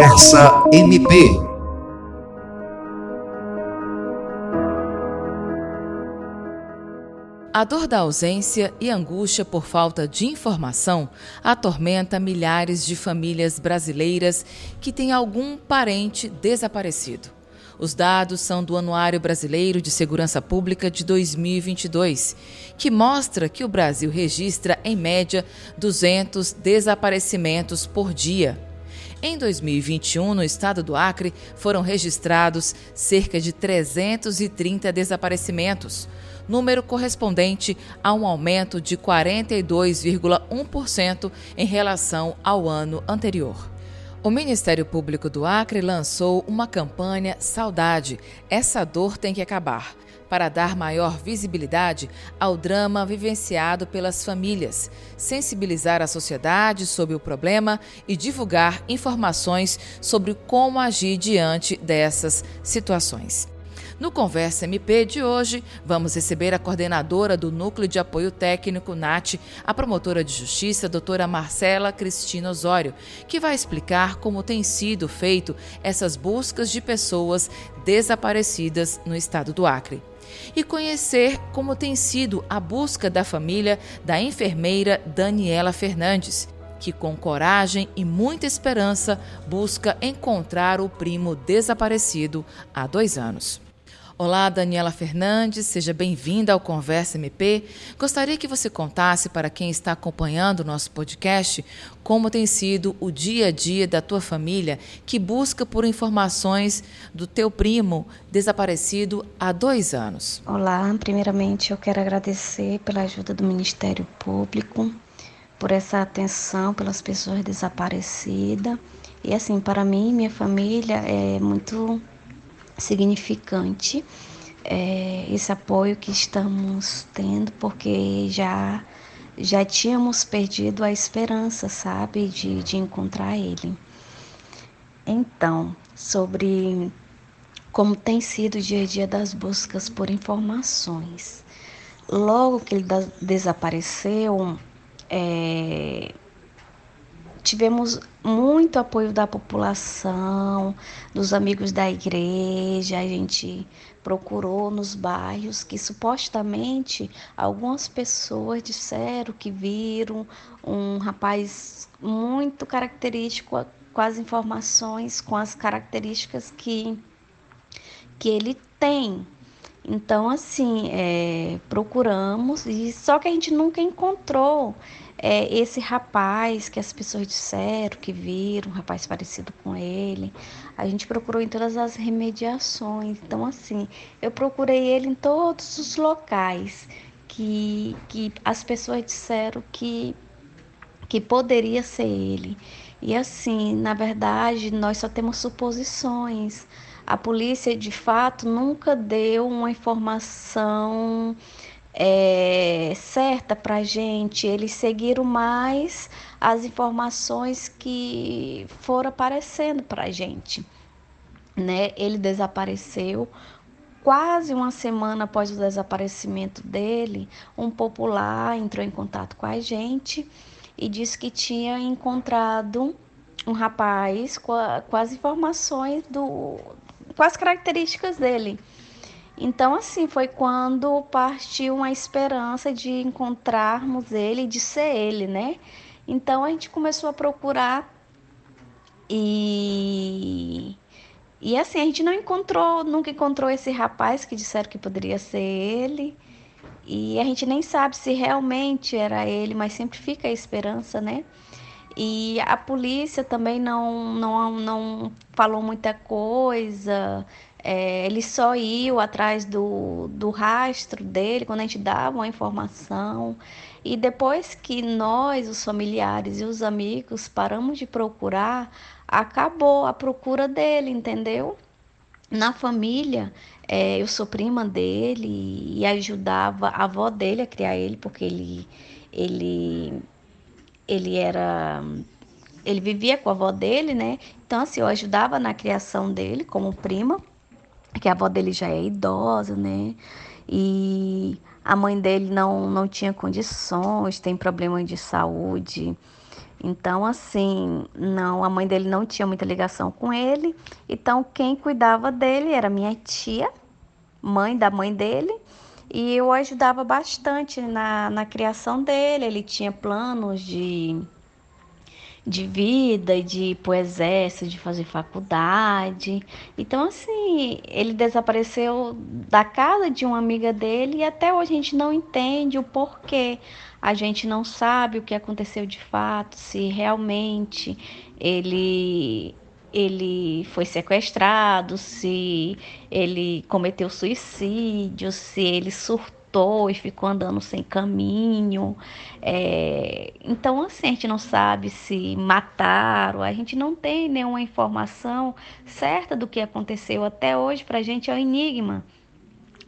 Conversa MP. A dor da ausência e angústia por falta de informação atormenta milhares de famílias brasileiras que têm algum parente desaparecido. Os dados são do Anuário Brasileiro de Segurança Pública de 2022, que mostra que o Brasil registra, em média, 200 desaparecimentos por dia. Em 2021, no estado do Acre, foram registrados cerca de 330 desaparecimentos, número correspondente a um aumento de 42,1% em relação ao ano anterior. O Ministério Público do Acre lançou uma campanha Saudade, essa dor tem que acabar, para dar maior visibilidade ao drama vivenciado pelas famílias, sensibilizar a sociedade sobre o problema e divulgar informações sobre como agir diante dessas situações. No Conversa MP de hoje, vamos receber a coordenadora do Núcleo de Apoio Técnico, NAT, a promotora de justiça, a doutora Marcela Cristina Osório, que vai explicar como tem sido feito essas buscas de pessoas desaparecidas no estado do Acre. E conhecer como tem sido a busca da família da enfermeira Daniela Fernandes, que com coragem e muita esperança busca encontrar o primo desaparecido há 2 anos. Olá, Daniela Fernandes, seja bem-vinda ao Conversa MP. Gostaria que você contasse para quem está acompanhando o nosso podcast como tem sido o dia a dia da tua família que busca por informações do teu primo desaparecido há 2 anos. Olá, primeiramente eu quero agradecer pela ajuda do Ministério Público, por essa atenção pelas pessoas desaparecidas. E assim, para mim e minha família é muito significante esse apoio que estamos tendo, porque já tínhamos perdido a esperança, sabe, de encontrar ele. Então, sobre como tem sido o dia a dia das buscas por informações. Logo que ele desapareceu, tivemos muito apoio da população, dos amigos da igreja. A gente procurou nos bairros que supostamente algumas pessoas disseram que viram um rapaz muito característico, com as informações, com as características que ele tem. Então, assim, procuramos, e só que a gente nunca encontrou esse rapaz que as pessoas disseram que viram, um rapaz parecido com ele. A gente procurou em todas as remediações. Então, assim, eu procurei ele em todos os locais que as pessoas disseram que poderia ser ele. E, assim, na verdade, nós só temos suposições. A polícia, de fato, nunca deu uma informação certa para a gente. Eles seguiram mais as informações que foram aparecendo para a gente, né? Ele desapareceu. Quase uma semana após o desaparecimento dele, um popular entrou em contato com a gente e disse que tinha encontrado um rapaz com as informações com as características dele. Então, assim, foi quando partiu uma esperança de encontrarmos ele, de ser ele, né? Então, a gente começou a procurar e assim, a gente nunca encontrou esse rapaz que disseram que poderia ser ele. E a gente nem sabe se realmente era ele, mas sempre fica a esperança, né? E a polícia também não falou muita coisa. Ele só ia atrás do rastro dele quando a gente dava uma informação. E depois que nós, os familiares e os amigos, paramos de procurar, acabou a procura dele, entendeu? Na família, eu sou prima dele e ajudava a avó dele a criar ele, porque ele vivia com a avó dele, né? Então, assim, eu ajudava na criação dele como prima, que a avó dele já é idosa, né? E a mãe dele não tinha condições, tem problema de saúde. Então, assim, não, a mãe dele não tinha muita ligação com ele. Então, quem cuidava dele era minha tia, mãe da mãe dele. E eu ajudava bastante na criação dele. Ele tinha planos de vida, de ir para o exército, de fazer faculdade. Então, assim, ele desapareceu da casa de uma amiga dele e até hoje a gente não entende o porquê. A gente não sabe o que aconteceu de fato, se realmente ele foi sequestrado, se ele cometeu suicídio, se ele surtou e ficou andando sem caminho. Então, assim, a gente não sabe se mataram, a gente não tem nenhuma informação certa do que aconteceu. Até hoje, para a gente, é um enigma,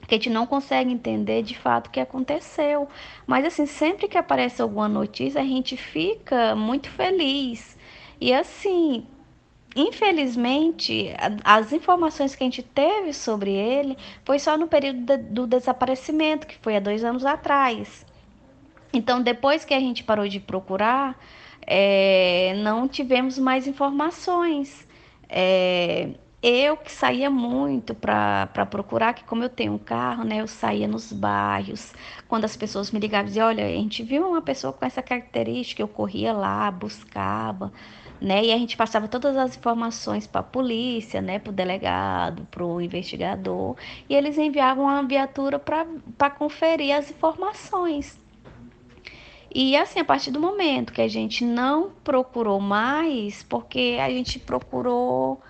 porque a gente não consegue entender de fato o que aconteceu. Mas, assim, sempre que aparece alguma notícia, a gente fica muito feliz. E, assim, infelizmente, as informações que a gente teve sobre ele foi só no período do desaparecimento, que foi há 2 anos atrás. Então, depois que a gente parou de procurar, não tivemos mais informações. Eu que saía muito para procurar, que como eu tenho um carro, né, eu saía nos bairros. Quando as pessoas me ligavam e diziam, olha, a gente viu uma pessoa com essa característica, eu corria lá, buscava, né, e a gente passava todas as informações para a polícia, né, para o delegado, para o investigador, e eles enviavam uma viatura para conferir as informações. E assim, a partir do momento que a gente não procurou mais, porque a gente procurou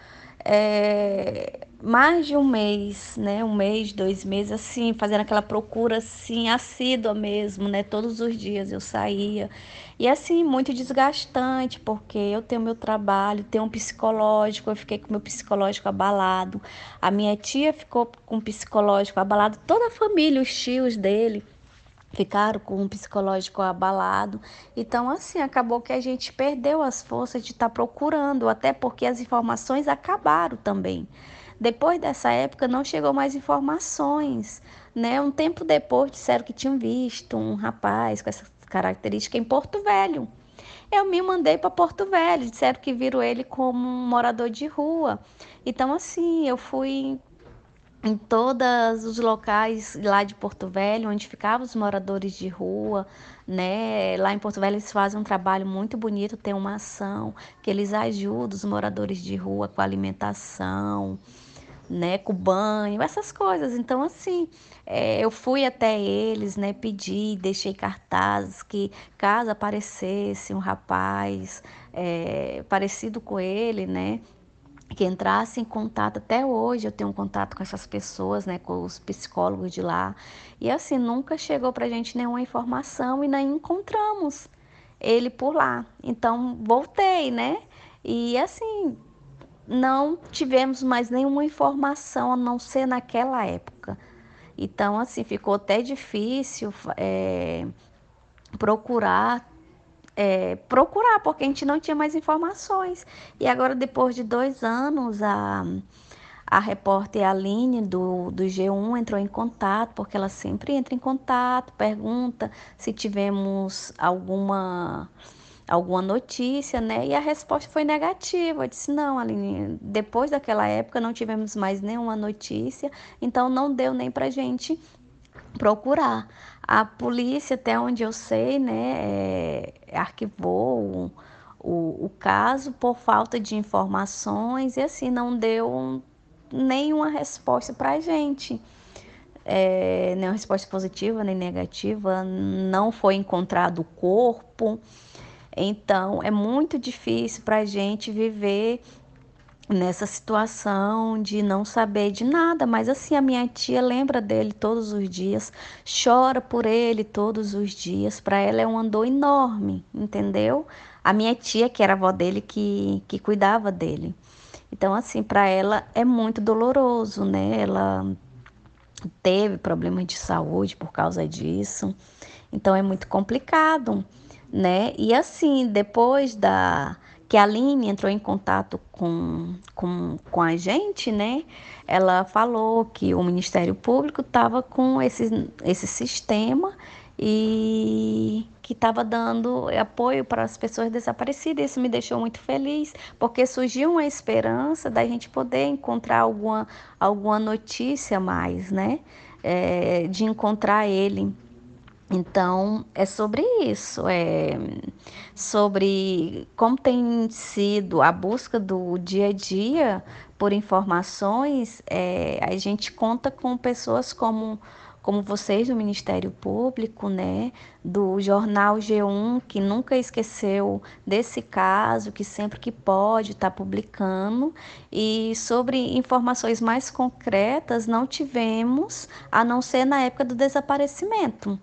mais de um mês, né? 1 mês, 2 meses, assim, fazendo aquela procura, assim, assídua mesmo, né? Todos os dias eu saía. E, assim, muito desgastante, porque eu tenho meu trabalho, tenho um psicológico, eu fiquei com meu psicológico abalado. A minha tia ficou com o psicológico abalado, toda a família, os tios dele ficaram com o psicológico abalado. Então, assim, acabou que a gente perdeu as forças de estar procurando, até porque as informações acabaram também. Depois dessa época, não chegou mais informações, né? Um tempo depois, disseram que tinham visto um rapaz com essa característica em Porto Velho. Eu me mandei para Porto Velho, disseram que viram ele como um morador de rua. Então, assim, eu fui em todos os locais lá de Porto Velho, onde ficavam os moradores de rua, né? Lá em Porto Velho eles fazem um trabalho muito bonito, tem uma ação que eles ajudam os moradores de rua com alimentação, né? Com banho, essas coisas. Então, assim, eu fui até eles, né? Pedi, deixei cartazes que caso aparecesse um rapaz parecido com ele, né, que entrasse em contato. Até hoje eu tenho um contato com essas pessoas, né, com os psicólogos de lá, e assim, nunca chegou pra gente nenhuma informação e nem encontramos ele por lá. Então, voltei, né, e assim, não tivemos mais nenhuma informação, a não ser naquela época. Então, assim, ficou até difícil procurar, porque a gente não tinha mais informações. E agora, depois de 2 anos, a repórter Aline, do G1, entrou em contato, porque ela sempre entra em contato, pergunta se tivemos alguma notícia, né? E a resposta foi negativa. Eu disse, não, Aline, depois daquela época não tivemos mais nenhuma notícia, então não deu nem pra gente procurar. A polícia, até onde eu sei, né, arquivou o caso por falta de informações, e assim, não deu nenhuma resposta para a gente. Nenhuma resposta positiva, nem negativa, não foi encontrado o corpo. Então, é muito difícil para a gente viver nessa situação de não saber de nada. Mas, assim, a minha tia lembra dele todos os dias, chora por ele todos os dias. Para ela é uma dor enorme, entendeu? A minha tia, que era a avó dele, que cuidava dele. Então, assim, para ela é muito doloroso, né? Ela teve problemas de saúde por causa disso. Então, é muito complicado, né? E, assim, depois que a Aline entrou em contato com a gente, né? Ela falou que o Ministério Público estava com esse sistema e que estava dando apoio para as pessoas desaparecidas. Isso me deixou muito feliz, porque surgiu uma esperança da gente poder encontrar alguma notícia mais, né? De encontrar ele. Então, é sobre isso, é sobre como tem sido a busca do dia a dia por informações. A gente conta com pessoas como vocês do Ministério Público, né, do jornal G1, que nunca esqueceu desse caso, que sempre que pode está publicando, e sobre informações mais concretas não tivemos, a não ser na época do desaparecimento.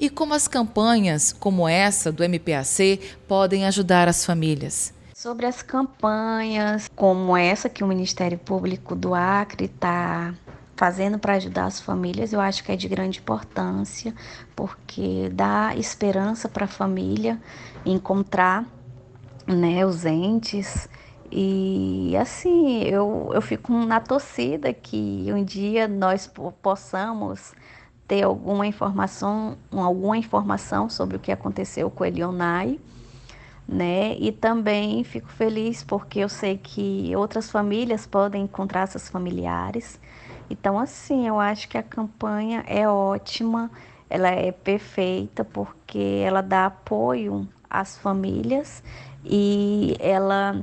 E como as campanhas como essa do MPAC podem ajudar as famílias? Sobre as campanhas como essa que o Ministério Público do Acre está fazendo para ajudar as famílias, eu acho que é de grande importância, porque dá esperança para a família encontrar, né, os entes. E assim, eu fico na torcida que um dia nós possamos ter alguma informação sobre o que aconteceu com o Elionai, né? E também fico feliz porque eu sei que outras famílias podem encontrar seus familiares. Então, assim, eu acho que a campanha é ótima, ela é perfeita, porque ela dá apoio às famílias e ela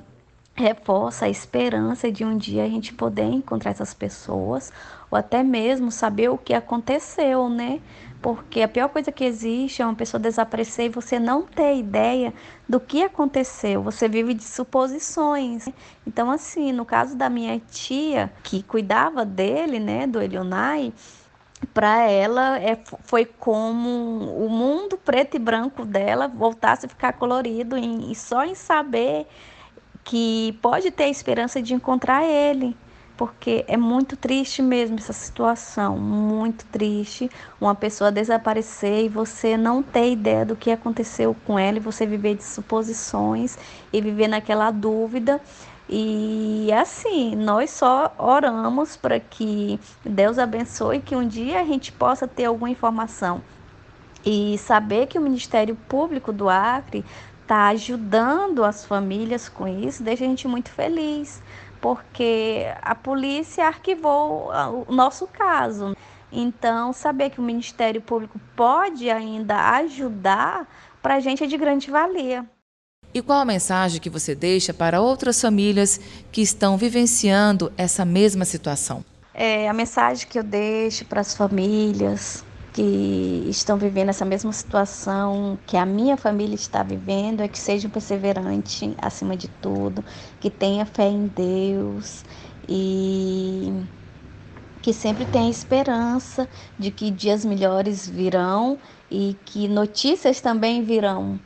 reforça a esperança de um dia a gente poder encontrar essas pessoas, ou até mesmo saber o que aconteceu, né? Porque a pior coisa que existe é uma pessoa desaparecer e você não ter ideia do que aconteceu. Você vive de suposições. Então, assim, no caso da minha tia, que cuidava dele, né, do Elionai, para ela foi como o mundo preto e branco dela voltasse a ficar colorido, e só em saber que pode ter a esperança de encontrar ele. Porque é muito triste mesmo essa situação, muito triste uma pessoa desaparecer e você não ter ideia do que aconteceu com ela, e você viver de suposições e viver naquela dúvida. E assim, nós só oramos para que Deus abençoe, que um dia a gente possa ter alguma informação e saber que o Ministério Público do Acre está ajudando as famílias com isso, deixa a gente muito feliz, porque a polícia arquivou o nosso caso. Então, saber que o Ministério Público pode ainda ajudar, para a gente é de grande valia. E qual a mensagem que você deixa para outras famílias que estão vivenciando essa mesma situação? A mensagem que eu deixo para as famílias que estão vivendo essa mesma situação que a minha família está vivendo é que sejam perseverantes acima de tudo, que tenha fé em Deus e que sempre tenha esperança de que dias melhores virão e que notícias também virão.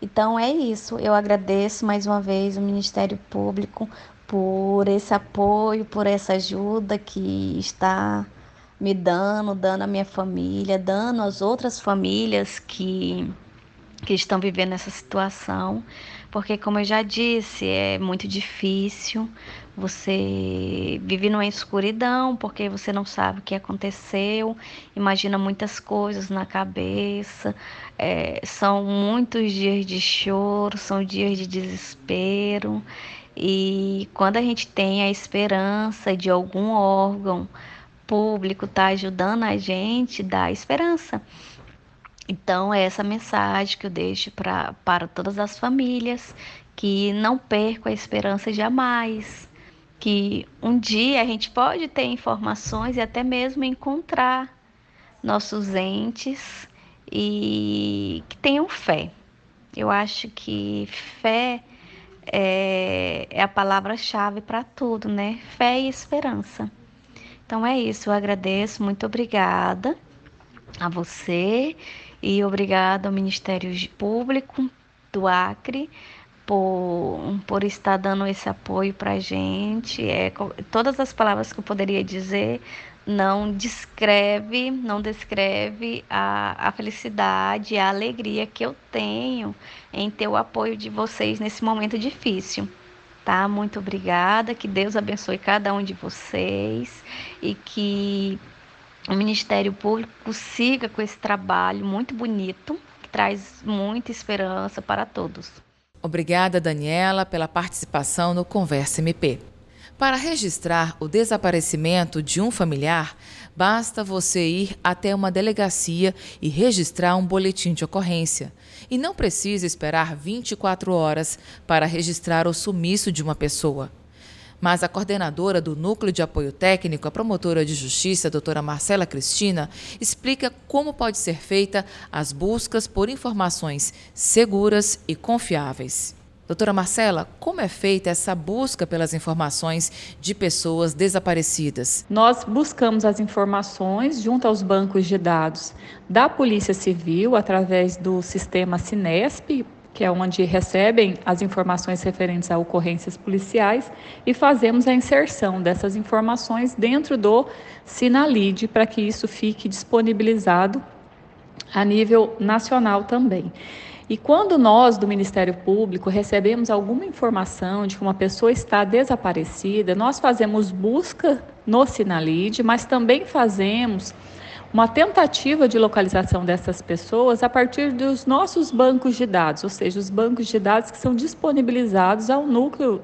Então é isso, eu agradeço mais uma vez o Ministério Público por esse apoio, por essa ajuda que está me dando a minha família, dando às outras famílias que estão vivendo essa situação, porque, como eu já disse, é muito difícil, você vive numa escuridão, porque você não sabe o que aconteceu, imagina muitas coisas na cabeça, são muitos dias de choro, são dias de desespero, e quando a gente tem a esperança de algum órgão público está ajudando a gente, dá esperança. Então, é essa mensagem que eu deixo para todas as famílias, que não percam a esperança jamais, que um dia a gente pode ter informações e até mesmo encontrar nossos entes, e que tenham fé. Eu acho que fé é a palavra-chave para tudo, né? Fé e esperança. Então é isso, eu agradeço, muito obrigada a você e obrigada ao Ministério Público do Acre por estar dando esse apoio para a gente. Todas as palavras que eu poderia dizer não descreve a felicidade, a alegria que eu tenho em ter o apoio de vocês nesse momento difícil. Tá? Muito obrigada, que Deus abençoe cada um de vocês e que o Ministério Público siga com esse trabalho muito bonito, que traz muita esperança para todos. Obrigada, Daniela, pela participação no Conversa MP. Para registrar o desaparecimento de um familiar, basta você ir até uma delegacia e registrar um boletim de ocorrência. E não precisa esperar 24 horas para registrar o sumiço de uma pessoa. Mas a coordenadora do Núcleo de Apoio Técnico, a promotora de Justiça, a doutora Marcela Cristina, explica como pode ser feita as buscas por informações seguras e confiáveis. Doutora Marcela, como é feita essa busca pelas informações de pessoas desaparecidas? Nós buscamos as informações junto aos bancos de dados da Polícia Civil, através do sistema Sinesp, que é onde recebem as informações referentes a ocorrências policiais, e fazemos a inserção dessas informações dentro do SINALID, para que isso fique disponibilizado a nível nacional também. E quando nós, do Ministério Público, recebemos alguma informação de que uma pessoa está desaparecida, nós fazemos busca no SINALID, mas também fazemos uma tentativa de localização dessas pessoas a partir dos nossos bancos de dados, ou seja, os bancos de dados que são disponibilizados ao núcleo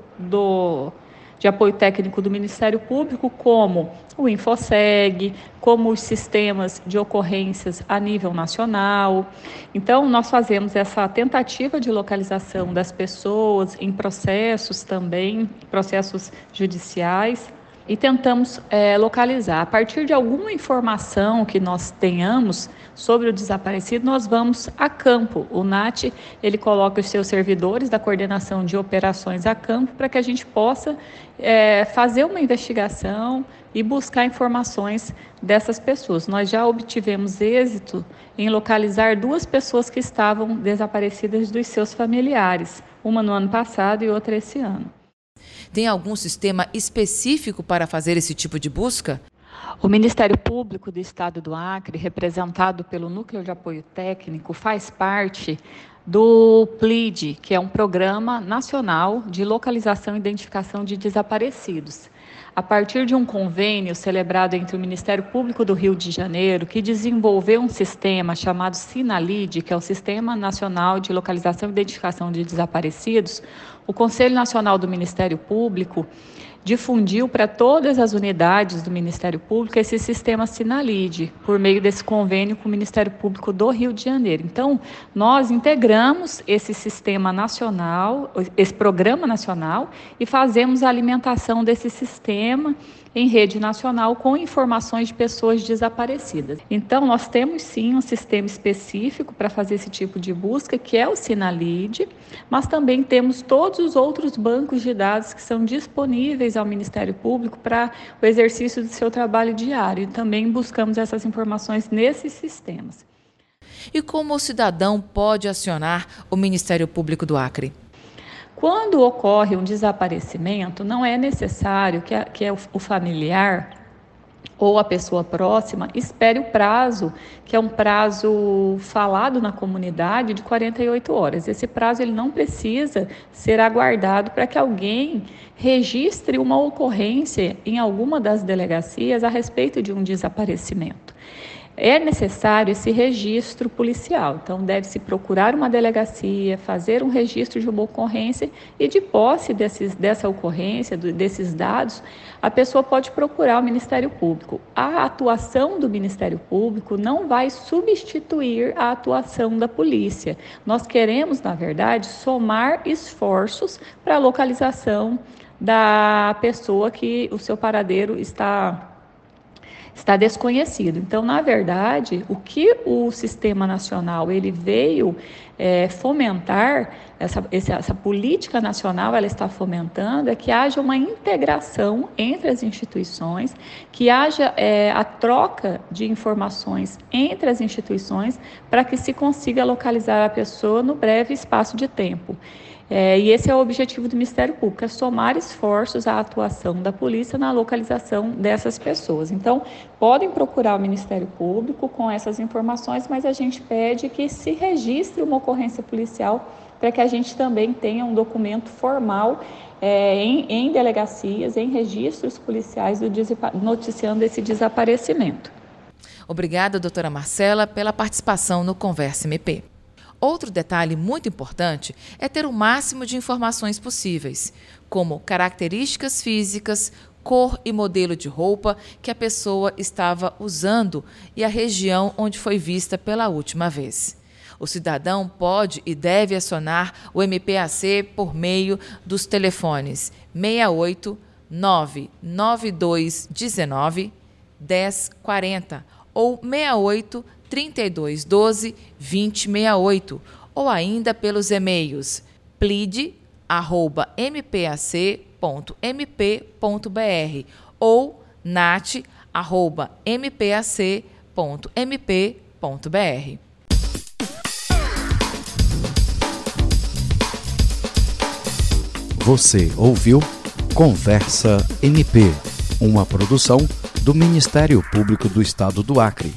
de apoio técnico do Ministério Público, como o InfoSeg, como os sistemas de ocorrências a nível nacional. Então, nós fazemos essa tentativa de localização das pessoas em processos também, processos judiciais, e tentamos localizar. A partir de alguma informação que nós tenhamos sobre o desaparecido, nós vamos a campo. O NAT, ele coloca os seus servidores da coordenação de operações a campo para que a gente possa fazer uma investigação e buscar informações dessas pessoas. Nós já obtivemos êxito em localizar 2 pessoas que estavam desaparecidas dos seus familiares, uma no ano passado e outra esse ano. Tem algum sistema específico para fazer esse tipo de busca? O Ministério Público do Estado do Acre, representado pelo Núcleo de Apoio Técnico, faz parte do PLID, que é um Programa Nacional de Localização e Identificação de Desaparecidos. A partir de um convênio celebrado entre o Ministério Público do Rio de Janeiro, que desenvolveu um sistema chamado SINALID, que é o Sistema Nacional de Localização e Identificação de Desaparecidos, o Conselho Nacional do Ministério Público difundiu para todas as unidades do Ministério Público esse sistema SINALID, por meio desse convênio com o Ministério Público do Rio de Janeiro. Então, nós integramos esse sistema nacional, esse programa nacional, e fazemos a alimentação desse sistema em rede nacional com informações de pessoas desaparecidas. Então, nós temos sim um sistema específico para fazer esse tipo de busca, que é o SINALID, mas também temos todos os outros bancos de dados que são disponíveis ao Ministério Público para o exercício do seu trabalho diário. E também buscamos essas informações nesses sistemas. E como o cidadão pode acionar o Ministério Público do Acre? Quando ocorre um desaparecimento, não é necessário que o familiar ou a pessoa próxima espere o prazo, que é um prazo falado na comunidade de 48 horas. Esse prazo ele não precisa ser aguardado para que alguém registre uma ocorrência em alguma das delegacias a respeito de um desaparecimento. É necessário esse registro policial, então deve-se procurar uma delegacia, fazer um registro de uma ocorrência e de posse dessa ocorrência, desses dados, a pessoa pode procurar o Ministério Público. A atuação do Ministério Público não vai substituir a atuação da polícia. Nós queremos, na verdade, somar esforços para a localização da pessoa que o seu paradeiro está desconhecido. Então, na verdade, o que o sistema nacional ele veio fomentar, essa política nacional ela está fomentando, é que haja uma integração entre as instituições, que haja a troca de informações entre as instituições para que se consiga localizar a pessoa no breve espaço de tempo. E esse é o objetivo do Ministério Público, é somar esforços à atuação da polícia na localização dessas pessoas. Então, podem procurar o Ministério Público com essas informações, mas a gente pede que se registre uma ocorrência policial para que a gente também tenha um documento formal em delegacias, em registros policiais noticiando esse desaparecimento. Obrigada, doutora Marcela, pela participação no Conversa MP. Outro detalhe muito importante é ter o máximo de informações possíveis, como características físicas, cor e modelo de roupa que a pessoa estava usando e a região onde foi vista pela última vez. O cidadão pode e deve acionar o MPAC por meio dos telefones 68 99219 1040 ou 68 3212 2068 ou ainda pelos e-mails plid@mpac.mp.br ou nat@mpac.mp.br. Você ouviu Conversa MP, uma produção do Ministério Público do Estado do Acre.